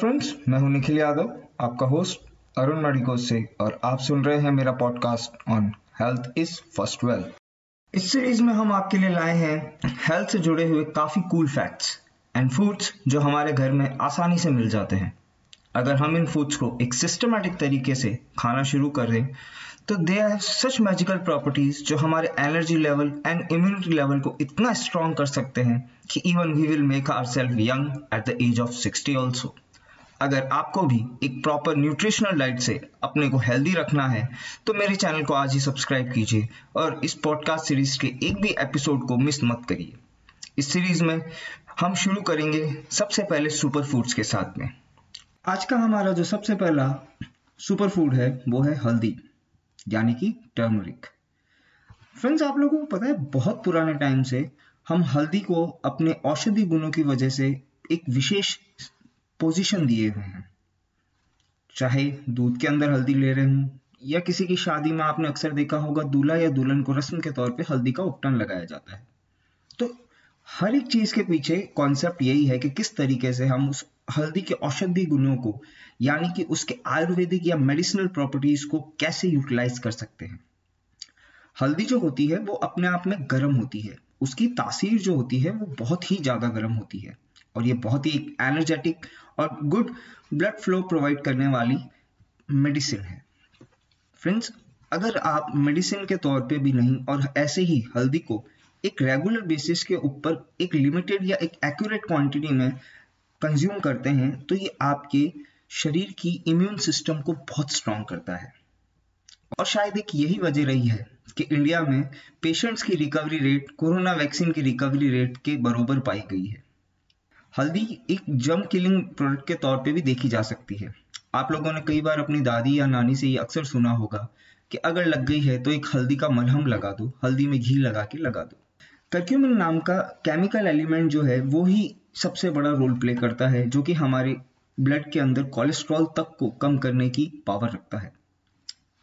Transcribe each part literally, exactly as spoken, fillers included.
Friends, मैं हूं निखिल यादव, आपका होस्ट अरुण मडिको से, और आप सुन रहे हैं मेरा podcast on health is first well. इस सीरीज में हम आपके लिए लाए हैं हेल्थ से जुड़े हुए काफी कूल फैक्ट्स एंड फूड्स जो हमारे घर में आसानी से मिल जाते हैं। अगर हम इन फूड्स को एक सिस्टमैटिक तरीके से खाना शुरू करें तो they have such magical properties जो हमारे energy level and immunity level को इतना स्ट्रॉन्ग कर सकते हैं कि even we will make ourselves young at the age of sixty also. अगर आपको भी एक प्रॉपर न्यूट्रिशनल डाइट से अपने को हेल्दी रखना है तो मेरे चैनल को आज ही सब्सक्राइब कीजिए और इस पॉडकास्ट सीरीज के एक भी एपिसोड को मिस मत करिए। इस सीरीज में हम शुरू करेंगे सबसे पहले सुपर फूड्स के साथ में। आज का हमारा जो सबसे पहला सुपर फूड है वो है हल्दी यानी कि टर्मरिक। फ्रेंड्स, आप लोगों को पता है बहुत पुराने टाइम से हम हल्दी को अपने औषधि गुणों की वजह से एक विशेष पोजीशन दिए हुए हैं। चाहे दूध के अंदर हल्दी ले रहे हों या किसी की शादी में आपने अक्सर देखा होगा दूल्हा या दुल्हन को रस्म के तौर पे हल्दी का उपटन लगाया जाता है। तो हर एक चीज के पीछे कॉन्सेप्ट यही है कि किस तरीके से हम उस हल्दी के औषधि गुणों को यानी कि उसके आयुर्वेदिक या मेडिसिनल प्रॉपर्टीज को कैसे यूटिलाइज कर सकते हैं। हल्दी जो होती है वो अपने आप में गर्म होती है, उसकी तासीर जो होती है वो बहुत ही ज्यादा गर्म होती है और ये बहुत ही एनर्जेटिक और गुड ब्लड फ्लो प्रोवाइड करने वाली मेडिसिन है। फ्रेंड्स, अगर आप मेडिसिन के तौर पे भी नहीं और ऐसे ही हल्दी को एक रेगुलर बेसिस के ऊपर एक लिमिटेड या एक एक्यूरेट क्वांटिटी में कंज्यूम करते हैं तो ये आपके शरीर की इम्यून सिस्टम को बहुत स्ट्रांग करता है। और शायद एक यही वजह रही है कि इंडिया में पेशेंट्स की रिकवरी रेट कोरोना वैक्सीन की रिकवरी रेट के बराबर पाई गई है। हल्दी एक जर्म किलिंग प्रोडक्ट के तौर पे भी देखी जा सकती है। आप लोगों ने कई बार अपनी दादी या नानी से ये अक्सर सुना होगा कि अगर लग गई है तो एक हल्दी का मलहम लगा दो, हल्दी में घी लगा के लगा दो। कर्क्यूमिन नाम का केमिकल एलिमेंट जो है वो ही सबसे बड़ा रोल प्ले करता है, जो कि हमारे ब्लड के अंदर कोलेस्ट्रॉल तक को कम करने की पावर रखता है।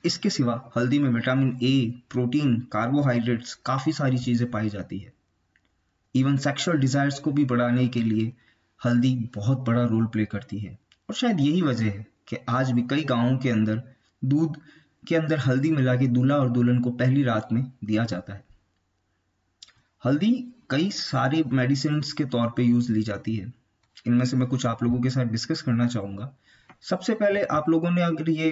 इसके सिवा हल्दी में विटामिन ए, प्रोटीन, कार्बोहाइड्रेट्स, काफी सारी चीजें पाई जाती है। इवन सेक्सुअल डिजायर्स को भी बढ़ाने के लिए हल्दी बहुत बड़ा रोल प्ले करती है। और शायद यही वजह है कि आज भी कई गाँवों के अंदर दूध के अंदर हल्दी मिला के दूल्हा और दुल्हन को पहली रात में दिया जाता है। हल्दी कई सारे मेडिसिन्स के तौर पे यूज ली जाती है। इनमें से मैं कुछ आप लोगों के साथ डिस्कस करना चाहूँगा। सबसे पहले आप लोगों ने अगर ये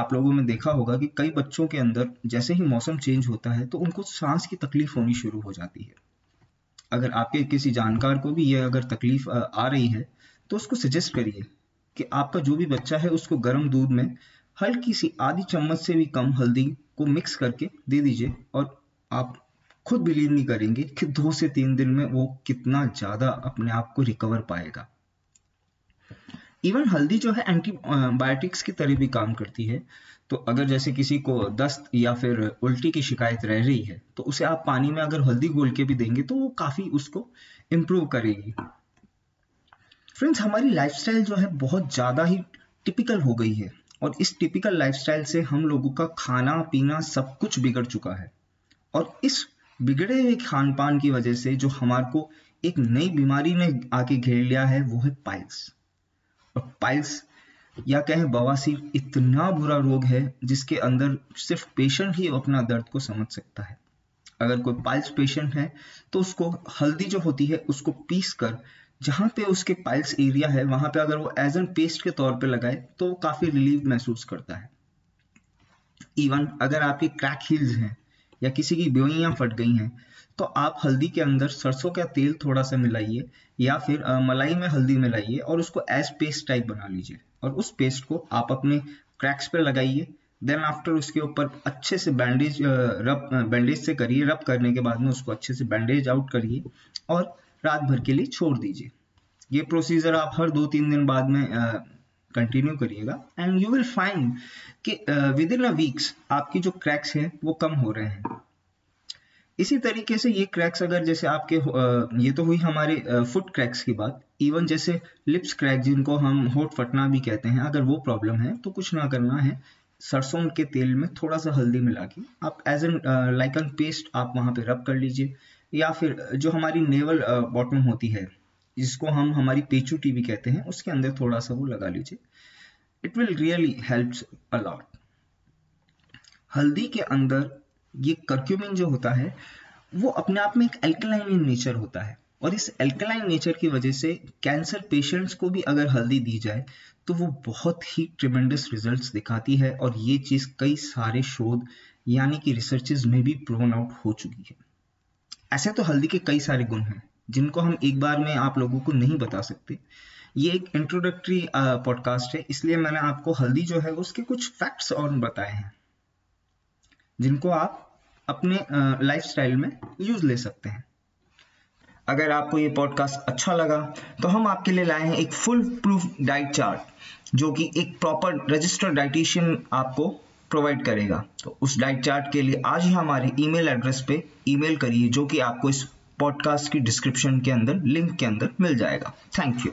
आप लोगों में देखा होगा कि कई बच्चों के अंदर जैसे ही मौसम चेंज होता है तो उनको सांस की तकलीफ होनी शुरू हो जाती है। अगर आपके किसी जानकार को भी ये अगर तकलीफ आ रही है तो उसको सजेस्ट करिए कि आपका जो भी बच्चा है उसको गर्म दूध में हल्की सी आधी चम्मच से भी कम हल्दी को मिक्स करके दे दीजिए और आप खुद बिलीव नहीं करेंगे कि दो से तीन दिन में वो कितना ज्यादा अपने आप को रिकवर पाएगा। इवन हल्दी जो है एंटीबायोटिक्स की तरह भी काम करती है। तो अगर जैसे किसी को दस्त या फिर उल्टी की शिकायत रह रही है तो उसे आप पानी में अगर हल्दी घोल के भी देंगे तो वो काफी उसको इम्प्रूव करेगी। फ्रेंड्स, हमारी लाइफस्टाइल जो है बहुत ज्यादा ही टिपिकल हो गई है और इस टिपिकल लाइफस्टाइल से हम लोगों का खाना पीना सब कुछ बिगड़ चुका है और इस बिगड़े हुए खान पान की वजह से जो हमारे को एक नई बीमारी ने आके घेर लिया है वो है पाइल्स। और पाइल्स या कहें बवासीर इतना बुरा रोग है जिसके अंदर सिर्फ पेशेंट ही अपना दर्द को समझ सकता है। अगर कोई पाइल्स पेशेंट है तो उसको हल्दी जो होती है उसको पीस कर जहाँ पे उसके पाइल्स एरिया है वहां पे अगर वो एज एन पेस्ट के तौर पे लगाए तो वो काफी रिलीफ महसूस करता है। इवन अगर आपकी क्रैक हील्स हैं या किसी की ब्योइयां फट गई हैं तो आप हल्दी के अंदर सरसों का तेल थोड़ा सा मिलाइए या फिर आ, मलाई में हल्दी मिलाइए और उसको एज पेस्ट टाइप बना लीजिए और उस पेस्ट को आप अपने क्रैक्स पे लगाइए। देन आफ्टर उसके ऊपर अच्छे से बैंडेज रब बैंडेज से करिए, रब करने के बाद में उसको अच्छे से बैंडेज आउट करिए और रात भर के लिए छोड़ दीजिए। ये प्रोसीजर आप हर दो तीन दिन बाद में आ, कंटिन्यू करिएगा एंड यू विल फाइंड कि विद इन अ वीक्स आपकी जो क्रैक्स हैं वो कम हो रहे हैं। इसी तरीके से ये क्रैक्स अगर जैसे आपके uh, ये तो हुई हमारे फुट uh, क्रैक्स की बात। इवन जैसे लिप्स क्रैक जिनको हम होठ फटना भी कहते हैं, अगर वो प्रॉब्लम है तो कुछ ना करना है, सरसों के तेल में थोड़ा सा हल्दी मिला के आप as an like an paste आप वहाँ पे रब कर लीजिए। या फिर जो हमारी नेवल बॉटम uh, होती है जिसको हम हमारी पेचूटी भी कहते हैं, उसके अंदर थोड़ा सा वो लगा लीजिए, it will really helps a lot. हल्दी के अंदर ये कर्क्यूमिन जो होता है वो अपने आप में एक एल्कलाइन इन नेचर होता है, और इस एल्कलाइन नेचर की वजह से कैंसर पेशेंट्स को भी अगर हल्दी दी जाए तो वो बहुत ही ट्रिमेंडस रिजल्ट्स दिखाती है, और ये चीज़ कई सारे शोध यानी कि रिसर्चेज में भी प्रोवन आउट हो चुकी है। ऐसे तो हल्दी के कई सारे गुण हैं जिनको हम एक बार में आप लोगों को नहीं बता सकते, ये एक इंट्रोडक्टरी पॉडकास्ट है, इसलिए मैंने आपको हल्दी जो है उसके कुछ फैक्ट्स और बताए हैं जिनको आप अपने लाइफस्टाइल में यूज ले सकते हैं। अगर आपको ये पॉडकास्ट अच्छा लगा तो हम आपके लिए लाए हैं एक फुल प्रूफ डाइट चार्ट, जो कि एक प्रॉपर रजिस्टर्ड डाइटिशियन आपको प्रोवाइड करेगा। तो उस डाइट चार्ट के लिए आज ही हमारे ईमेल एड्रेस पे ईमेल करिए, जो कि आपको इस पॉडकास्ट की डिस्क्रिप्शन के अंदर लिंक के अंदर मिल जाएगा। Thank you.